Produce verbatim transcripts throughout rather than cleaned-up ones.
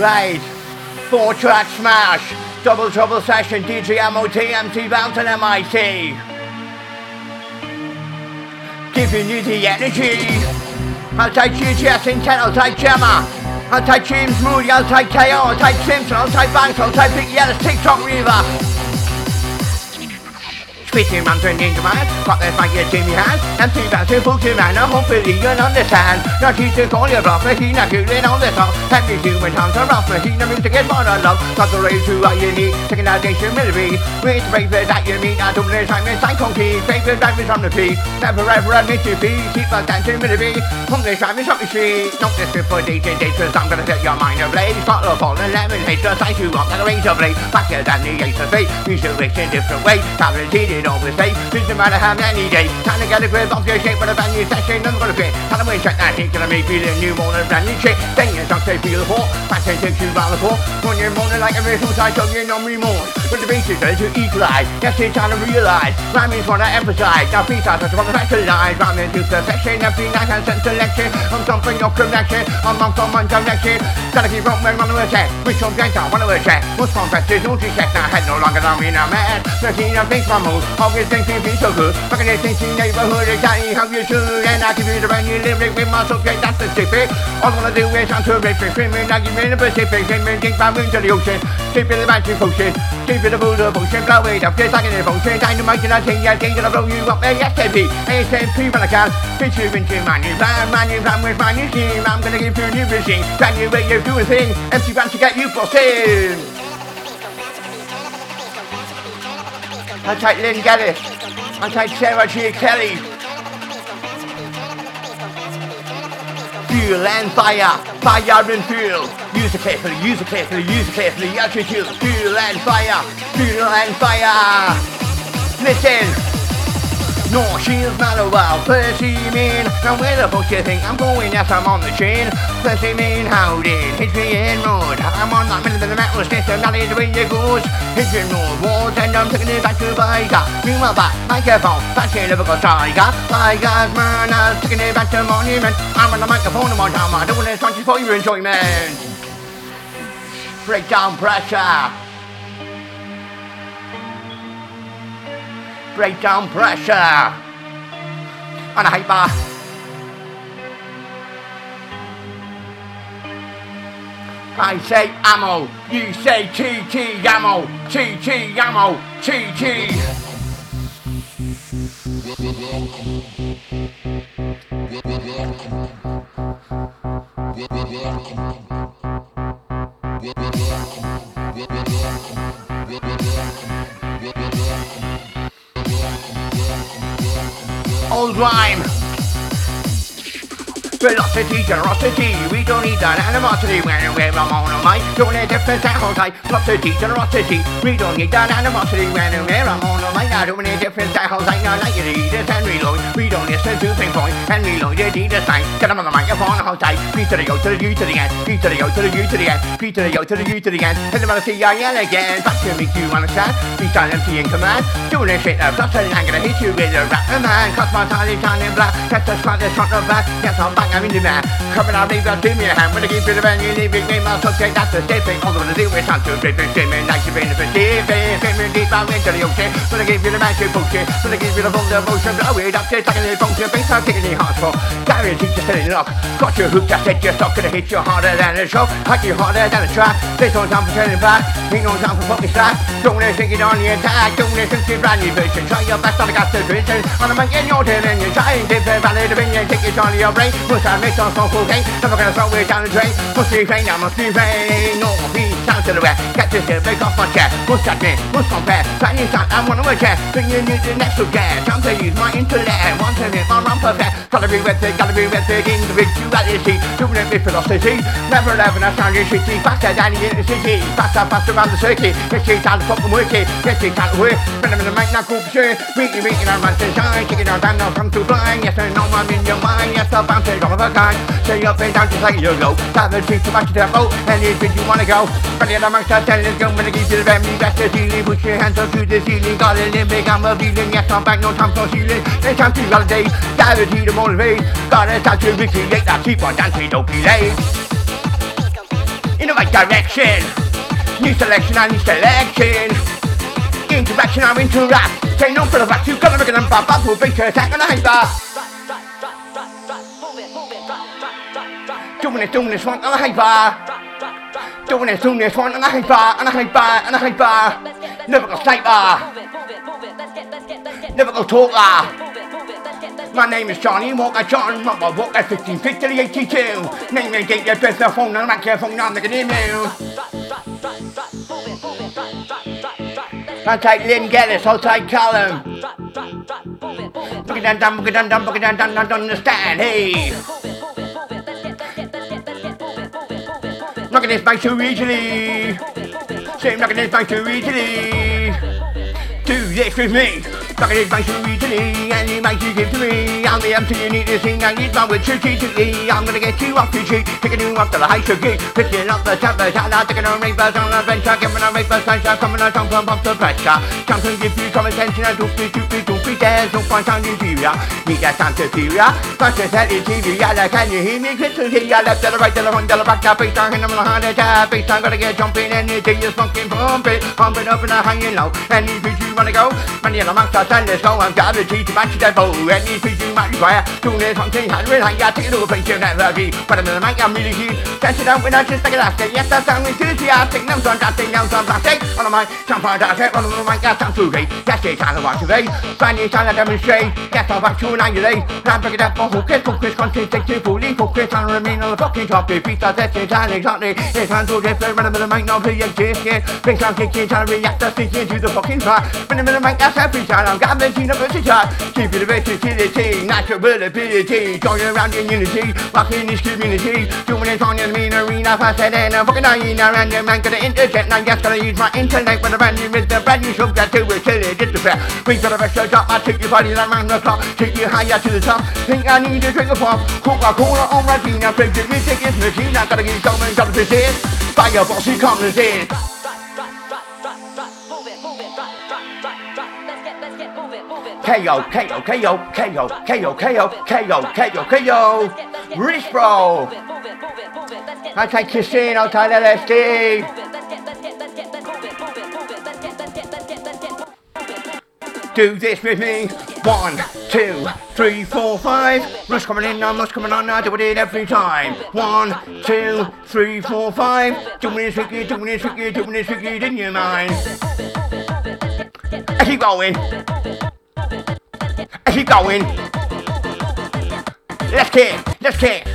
Right. four track Smash, Double Trouble Session, D J M O T, M C Bounce and M I T. Giving you the energy. I'll take G G S in ten, I'll take Gemma, I'll take James Moody, I'll take K O, I'll take Simpson, I'll take Banks, I'll take Big Yellow, TikTok Reaver. Squeaky man turned into man, fuck this man, you Jimmy hand. M C Bounce, you fool to man, now hopefully you'll understand. Now she's just all your bluff machine, now she's in all the song. Every human time's a rough machine, the music is more than love. Got the raise to what you need, taking out this humility. With ravers that you meet, I don't believe time is psychotic. Ravers driving from the feet, never ever admit to be. Keep on dancing with the beat, from this driving shop you see. Don't listen for D J days, cause I'm gonna set your mind ablaze. Got the ball and lemon haze, just like you want that razor blade. Faster than the ace of fate, you should wish in different ways. Guaranteed. Always safe, doesn't matter how many days. Time to get a grip of your shape, but a brand new session, I'm gonna fit. Time to win, check that hit, gonna make me the new morning, brand new shit. Then you don't say feel the fall, fashion takes you round the fall. When you're morning like every suicide, so you're no remorse. But the basis is to equalize, yes it's time to realize. Rhyming's what I emphasize, now freestyles are what I specialize. Rhyming to perfection, every night I sense selection. I'm something your connection, I'm on someone's direction. Gotta keep up when one of us said, which object I wanna check. Most confesses, no check, now head no longer than me, now mad. Looking at things from most. Always thinking be so good, fucking this thinking neighborhood, exactly how you should. And I give you the brand new lyric with my subject, that's the specific. All I wanna do is I'm terrific, screaming, I give me the Pacific. Screaming, think my wings to the ocean, deep in the magic potion, deep in the Buddha potion. Blow it up, just like an emotion, dynamite and I sing, I think I'll blow you up ASAP, ASAP when I can. Bitch you into my new plan, my new plan with my new team. I'm gonna give you a new machine, brand new way of doing things. Empty bands to get you for sin. I'll take Lynn Garris, I'll take Sarah G Kelly. Fuel and fire, fire and fuel. Use it carefully, use it carefully, use it carefully. Attitude, fuel and fire, fuel and fire. Listen. No, she's not a wild pussy mean. Now where the fuck you think I'm going? Yes, I'm on the chain. Pussy mean, howdy, hit me in road. I'm on that middle of the metal system, that is the way it goes. Hit me in road walls and I'm taking it back to Vygar. Do my back, microphone, that's your lyrical tiger. Vygar's man, I'm taking it back to Monument. I'm on the microphone and my time, I don't want to touch it for your enjoyment. Breakdown pressure. Breakdown pressure on a hyper. I say ammo, you say T T ammo, T T ammo, T T. Old rhyme. Velocity, generosity, we don't need that animosity. When and where I'm on a mic, don't let different sound type. Velocity, generosity, we don't need that animosity. When and where I'm on a mic, I don't need different sound type. Now like it is Henry Lloyd, we don't listen to Pink Floyd. Henry Lloyd, it is the same. Get him on the microphone, hold tight. P to the O to the U to the N, P to the O to the U to the N, P to the O to the U to the N. And I'm gonna see I yell again. Back to make you understand. Freestyle M C in command. Doing this shit, I'm gonna hit you with a rap man. Cause my time is shining black. Get the spot, the front of black. Yes, I'm back. I'm in the man, coming out leave us in your hand. When I keep it the venue, leave it, name my subject, that's the same thing. All I wanna do is time to rip it, screaming like you've been a perceiving. Screaming deep out into the ocean, when I give you the magic potion, when I give you the full devotion, blow it up, just like a little function, bass I'm kicking it hard for. Guaranteed you're still in luck, got your hook, that's it, you're stuck, gonna hit you harder than a shot, hit you harder than a trap. There's no time for turning back, ain't no time for fucking slack. Don't let it on the attack, don't let it brand new vision, try your best on the gas to vision, on the mic in your dominion, try and give it valid opinion, take it on your brain. Must I make some phone cocaine? Never gonna throw it down the drain. Must be rain, I must be rain. No, please, sound to the west. Get this here, break off my chair. Must admit, must compare. Try new sound, I wanna adjust. Bring you new to the next subject. Time to use my intellect. Want to make my rhyme perfect. Gotta be with it, gotta be with it. Individuality, doing it with philosophy. Never ever I sound you shitty. Faster than the inner city. Faster, faster around the circuit. Yes, it's time to fucking work it. Yes, it's time to work. Spend them in the mic, now go for sure. Reading, reading, I'm on design. Kicking on down, now come to blind. Yes, I know I'm in your mind. Yes, I'll bounce it. All of a kind, stay up and down just like you go. Time to teach you back to that boat, and if you wanna go. Ready on the mic, start telling us go. When I give you the remedy, that's the ceiling. Put your hands up to the ceiling. Got a limbic, I'm a feeling. Yes, I'm back, no time for ceiling. It's time to validate, clarity to motivate. Gotta start to recreate that keep on dancing, don't be late. in the right direction. New selection and new selection. Interaction and interrupt. Say no for the rap, you come and make it and bop bop. We'll bring to attack and I hate that. Doing it, doing this one and I hate that. Doing it, doing this one and I hate that. And I hate that, and I hate that. Never gonna say that. Never gonna talk that. My name is Johnny Walker, John Walker, Walker, fifteen fifty eighty-two. Name and date, your business phone, and microphone, and they can email. I'll take Lynn Garris, I'll take Callum. Book it down, down, book it down, down, book it down, down, down, down, understand, hey. Knocking this back too easily. See, knocking this back too easily. Do this with me. Knocking this bass too easily, and it makes you give to me. I'm the M C, you need to sing, and it's mine with two T two E. I'm gonna get you off your cheek, picking you off to the high sugar. Picking up the tablets, and I'm taking on reverse on an adventure. Giving on reverse, and I'm coming on, don't pump up the pressure. Time to give you common sense, and I don't be, don't be, don't be there. Don't find time inferior, need that time to fear ya. Faster than it's easier, like, can you hear me? Crystal here, left to the right, to the front, to the back, that bass down, and I'm on a heart attack. Bass down, gotta get jumping, and it's just fucking pumping. Pumping up and I'm hanging low, and if you wanna go, man, you're not. And let's go, I'm gonna teach you much to do. And if you might require, do this one thing, I really like that. Take a little picture of that rugby. But I'm gonna make a really huge. Dance it out when I just take a last day. Yes, that sound enthusiastic. No sound, that thing, no sound, that thing. On the mic, some part of it, on the mic, that sound too great. That's it, I don't want to be. Find it, I demonstrate. That's all back to an angle. I'm picking up for focus, focus, consistency, fully focus. I remain on the fucking top. The beat that's it, it's all exactly. It's time to different, when I'm gonna make no play exist. Things I'm kicking, I react, I'm sticking to the fucking part. When I'm gonna make that every time. I'm got the university, keep it a versatility, natural ability, going around in unity, rocking this community, doing it on the main arena, faster than a fucking arena, and your man gonna intercept, and I'm just gonna use my intellect, but the brand new is the brand new show that do it till it is the best. We got a rest of I take your body around the clock, take you higher to the top, think I need a drink of pop, Coca-Cola on my team, now play the music is machine, I gotta get going, gotta resist, fire bossy come resist. K O, K O, K O, K O, K O, K O, K O, K O, K O, Rich Bro. I take Christine, I'll take L S D. Do this with me. One, two, three, four, five. Rush coming in, I'm rush coming on, I do it every time. One, two, three, four, five. Doing this with you, doing this with you, doing this with you, didn't you mind? I keep going. I keep going. Let's kick, let's kick.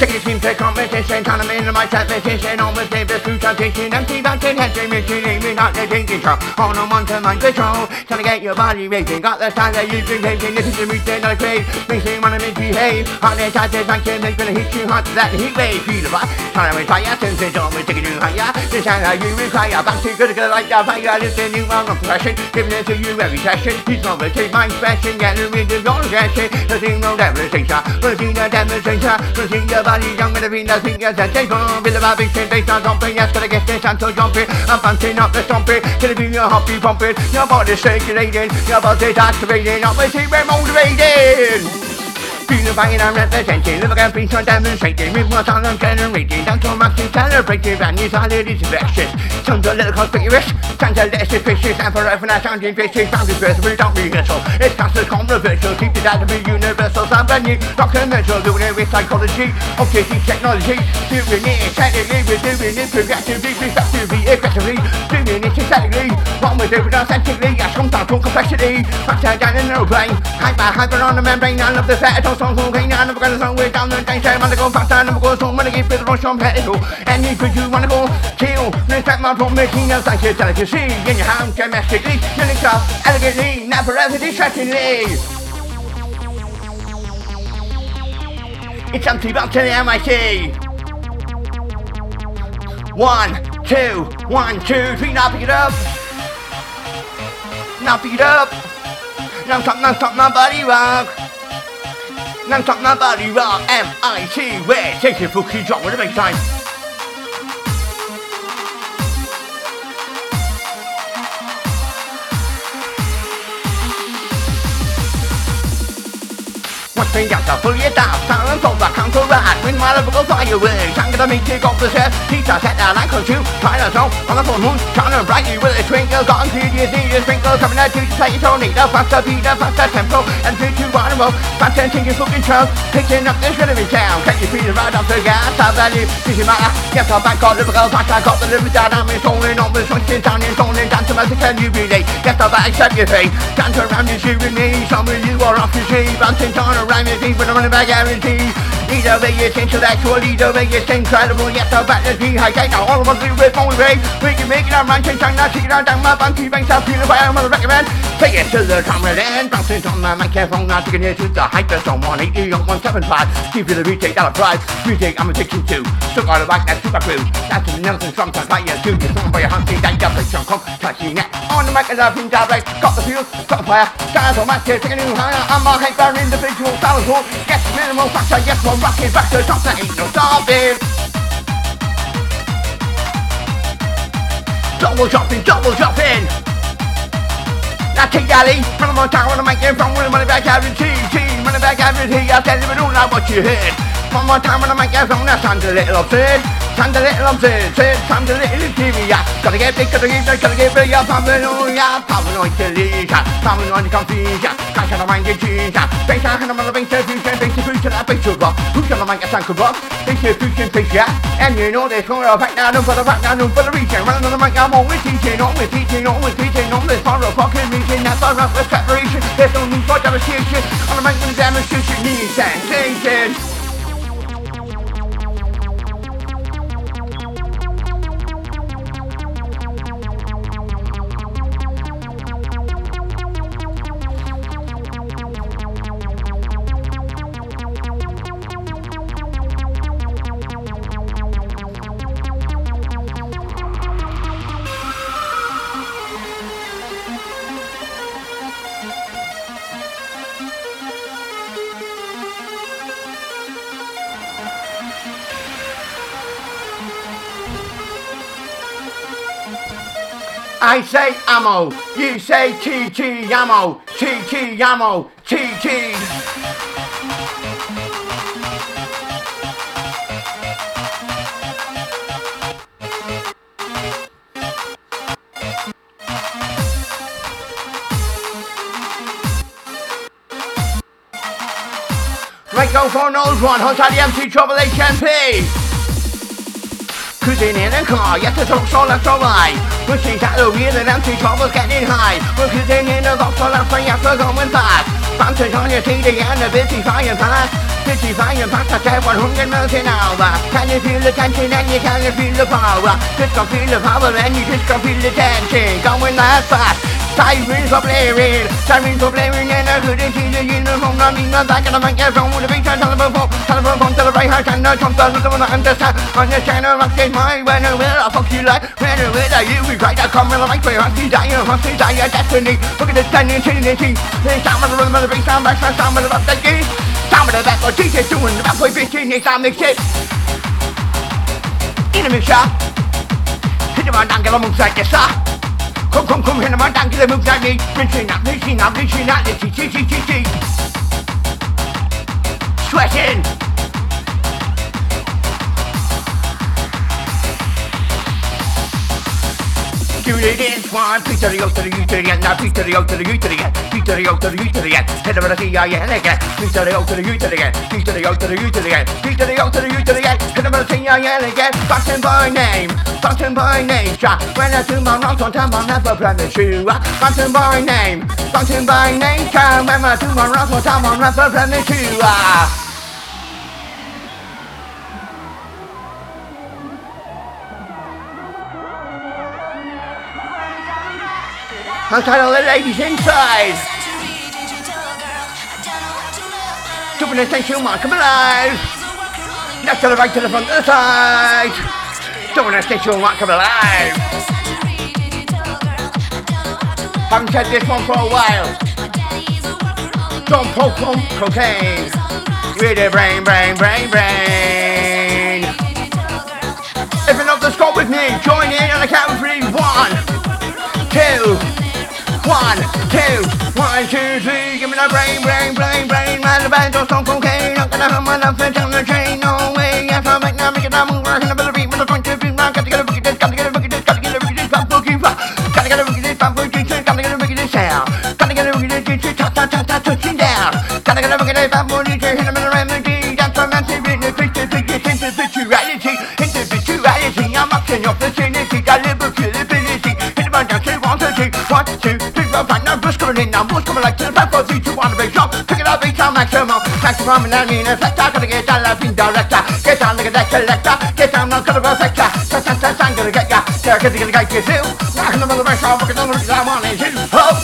Taking the team to competition, time I'm in the mic, set position, almost never through transition. Empty bouncing heads, they misleading without the thing control. On a one to mind control, trying to get your body racing. Got the style that you've been painting, this is the route that I crave. Makes me wanna misbehave. Hot air tight, there's like they're gonna hit you hard to that heat wave. Feel the vibe, time to retire, senses always taking you higher. This sound how you require, back to good, good like that fire. Listen, you are compression, giving it to you every session. He's not gonna take my expression, getting rid of your aggression. The single demonstrator, we'll see the demonstrator, we'll see the body young with the venus fingers and they bomb. With the vibes and bass on jumping, yes, gotta get this and to jump it. I'm bouncing up the stomp it, gonna be your heart be pumping. Your body's circulating, your body's activating, obviously we're motivating. Feeling banging and representing, live again, beats on demonstrating. With my talent generating, dance on maxing, celebrating. And your salad is infectious, sounds a little conspicuous. Sounds a little suspicious, and forever now sounding vicious. Sounds reversed without rehearsal, it's cast as controversial. Keep it out of the universal, sound brand new, not commercial. Doing it with psychology, obsession, technology. Doing it technically, we're doing it progressively, respectively, aggressively. Doing it synthetically, what we're doing authentically. Yes, sometimes full complexity, faster than an aeroplane. Hyper, hyper on the membrane, I love the fat. Song who can't I never gonna song way down the tank time. I go faster, I never go so many give the rush on pedal. And if you wanna go kill, respect my promise, making us like your delicacy. In your hand domestically, unique up, elegantly, not forever distractingly. It's empty back to the M I T. One, two, one, two, three, now pick it up. Now pick it up. Now stop, now stop my body rock. Now stop my body rock, M I T, where take your fucking drop with a big time. Once we got the full year down, silence over, counteract. When my level all that you will. Can't get a meeting off the set. Teacher set their like on two. Trying to song on the full moon. Trying to bright you with a twinkle. Got on T G S, D J sprinkle. Coming out to play your tone. Need a faster beat, a faster tempo. And three, two, one, and roll. Fast and singing fucking trail. Picking up this rhythm in town. Can you feel it right off the gas? I value. Does it matter? Yes, I've got the girls back. I got the living down. I'm installing on the switching down. Installing down to music. Can you relate? Yes, I've accept your fate. Dance around your shoe with me. Some of you are off your tree. Bouncing down around your feet. But I'm running back guarantee. Either way it's intellectual, either way it's incredible. Yes, the battle's dehydrated, all of us do with only rage. We can make it our mind, change, change, not see it our damn up. Banky Banks, I'll feel it, but I'm gonna recommend. Take it to the camera then, bouncing on my microphone. Now taking it to the height, there's on one eighty on one seventy-five. Keep it the retake, that'll fly. Retake, I'm addiction to. Took all the back, that's super crew. That's an Nelson strong, that's like your dude. You're strong by your hunting, that double chunk, come, touching it. On the mic, and I've been direct. Got the fuse, got the fire. Guys on my chair, take a new higher. I'm a hate bar individual, balance wall. Yes, minimal factor, yes, one. Rocking back to the top, that ain't no stopping. Double dropping, double dropping. Now take that lead, from the tower to make it from the money back guarantee. Team, money back guarantee, I'll tell you it all now what you heard. From the tower to make it from that sounds a little absurd. Sounds a little absurd, sounds a little inferior. Gotta get big, gotta get big, gotta get bigger. Paranoia, paranoid delusion, paranoid confusion. Crash on the mind, it's easier. Base on the mind, it's easier. Who's on the mic, a tank of rock? This is fusion picture. And you know this for a fact now, known for the fact now, known for the reason. Round on the mic, I'm always teaching, always teaching, always teaching. On this for a fucking reason, that's a rough with separation. There's no need for devastation. On the mic, I'm demonstration, need sensation. I say ammo, you say T T ammo, T T ammo, T T. Microphone knows one, hunt out the M C Trouble H M P. Cruising in a car, yes it's all so that's alright. Pushing at the wheel and empty troubles getting high. We're cruising in a box, so that's why you have to go and fast. Bouncing on your T D and a busy fire fast. Busy fire fast, I said one hundred miles an hour. Can you feel the tension and you can feel the power? Just can feel the power and you just can feel the tension. Going that fast. Sirens are blaring, sirens are blaring and I couldn't see the uniform. I mean the back of the microphone with a big time telephone phone. Telephone phone to the right hand and the Trump doesn't want to understand. Understand or update mine when I will, I'll fuck you like. When I will, I you regret, I come in the mic where I see die, I must see die, your destiny. Look at the standing, sitting in the team. They sound with the rhythm of the big sound, back sound, sound with the update game. Sound with the back, what D J's doing, the backboy bitchin' Islamic shit. Enemy shot. Hit him on down, get him inside the shot. Come, come, come, hit 'em on down, get the moves like me. Rinsing up, rinsing up, rinsing up, rinsing up, rinsing up, rinsing up. Sweating. Do this one, P to the O to the U to the N, now P to the O to the U to the N, P to the O to the U to the N, hit 'em with a T I N again. P to the O to the U to the N, P to the O to the U to the N, P to the O to the U to the N, hit 'em with a T I N again. Boxing by name. Bouncing by nature, when I do my wrongs on time, I'll never promise you. Bouncing by name, bouncing by nature, when I do my wrongs on time, I'll never promise you. Ah. I'm trying to let ladies inside. Stupid attention, man, come alive. Left to the right, to the front, to the side. Don't want to stitch you and rock 'em alive. Haven't said this one for a while. Don't poke on cocaine. With a brain, brain, brain, brain. If you're not the score with me, join in on the count of three. One, two, one, two, one, two, three. Give me that brain, brain, brain, brain. Round the band, don't smoke cocaine. Not gonna hum my love, down the chain. No way, yes, I'm I'm like no push coming in, I'm what's coming like ten, five, four, three, two, one, big shot. Pick it up, big time, maximum. Taxi from an alien inflector, gonna get down, like being director. Get down, look at that collector. Get down, I'm gonna perfect ya. Test, test, test, I'm gonna get ya. Sarah, cause you're gonna get your zoo. Knock on the mother, I'm fucking on the roof, I'm on his zoo. Oh!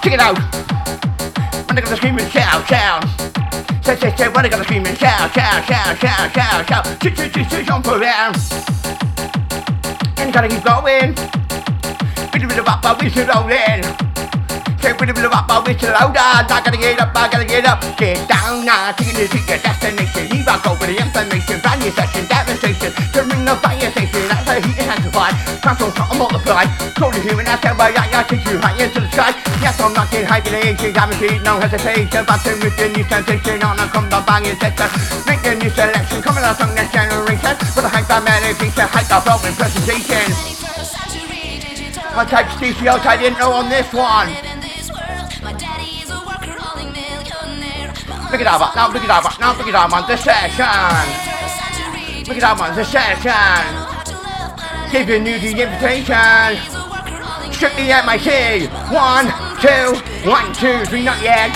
Check it out. When they're gonna scream and shout, shout. Say, say, say, when they're gonna scream and shout, shout, shout, shout, shout, shout. Shoot, shoot, shoot, shoot, jump around. And you gotta keep going. Biddy biddy bop bop, we should roll in. Say biddy biddy bop bop, we should hold on. I gotta get up, I gotta get up. Get down now, taking it to your destination. Leave out, go with the information. Brand new session, demonstration. During the fire station, that's how heat intensified. Transform, cut, and multiply. Slowly human, that's how I, I take you high into the sky. Yes, I'm not in hibernation. Haven't seen no hesitation. Busting with the new sensation on a come down banging sector. Make a new selection, coming out from next generation. With a hyper meditation, hyper problem presentation. I typed Stacey out, I didn't know on this one. Look it up, now look it up, now look it up on this session. Look it up on this session. Giving you the invitation. Strictly M I T. One, two, one, two, three, not yet.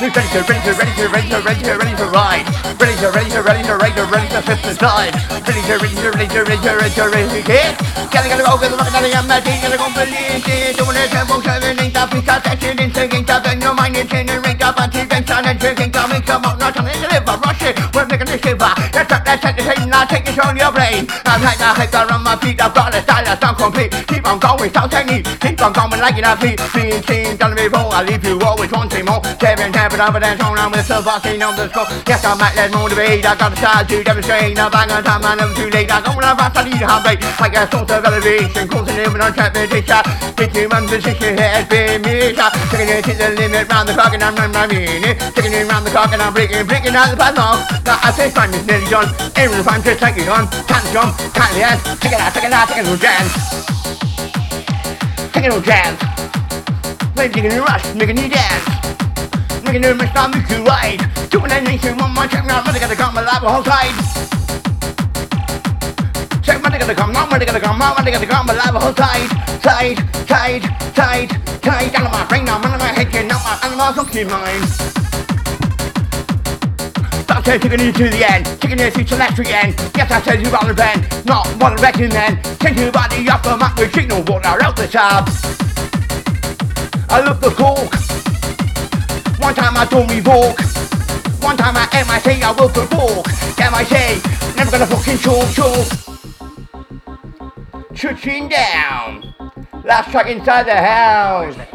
Ready to, ready to, ready to, ready to, ready to, ready to ride. Ready to, ready to, ready to, ready to, ready to flip the slide. Ready to, ready to, ready to, ready to, ready to, ready to get. Gotta, gotta go, get the rocket out of your mouth. Gotta go believe it. Don't wanna travel, seven, eight, up, because action is taking up. And your mind is in the ring up, and T V's on and drinking. Come and come on, not on it, deliver, rush it. We're making this shiver. That's up, that's at the same, now take this on your brain. I'm like a hyper on my feet, I've got a style that's not complete. Keep on going, sound technique. Keep on going like an athlete. Seeing, seeing, done it before. I leave you always wanting more. Seven, seven. But I'm a dance on, I'm with the fucking on the score. Yes, I might let more debate. I gotta start to demonstrate. Now back on time, I'm too late. I don't wanna rush, I need a heartbreak. Like a source of elevation, causing even on trepidation. This human position has been missed. Taking it to the limit, round the clock, and I'm running my minute. Taking it round the clock, and I'm breaking, breaking out the puzzle. Now I say time is nearly done. Everyone's time to take it on. Time to jump, time to end. Take it out, take it out, take it on jam. Take it on jam. Waves taking a rush, making you dance. Making it my stomach to ride. Doing anything, one more check, now when they gotta come, my life will hold tight. Check when they gotta come, now when they gotta come, now when they gotta come, my life will hold tight. Tight, tight, tight, tight. Out of my brain, now out of my head, now out of my fucking mind. Stop saying taking it to the end, taking it to the electric end. Yes, I said you got the bend, not what I reckon then. Take your body off the map, we signal water out the top. I love the cork. One time I don't revoke. One time I M I T, I will provoke. M I T, never gonna fucking choke, choke. Shooting down. Last track inside the house.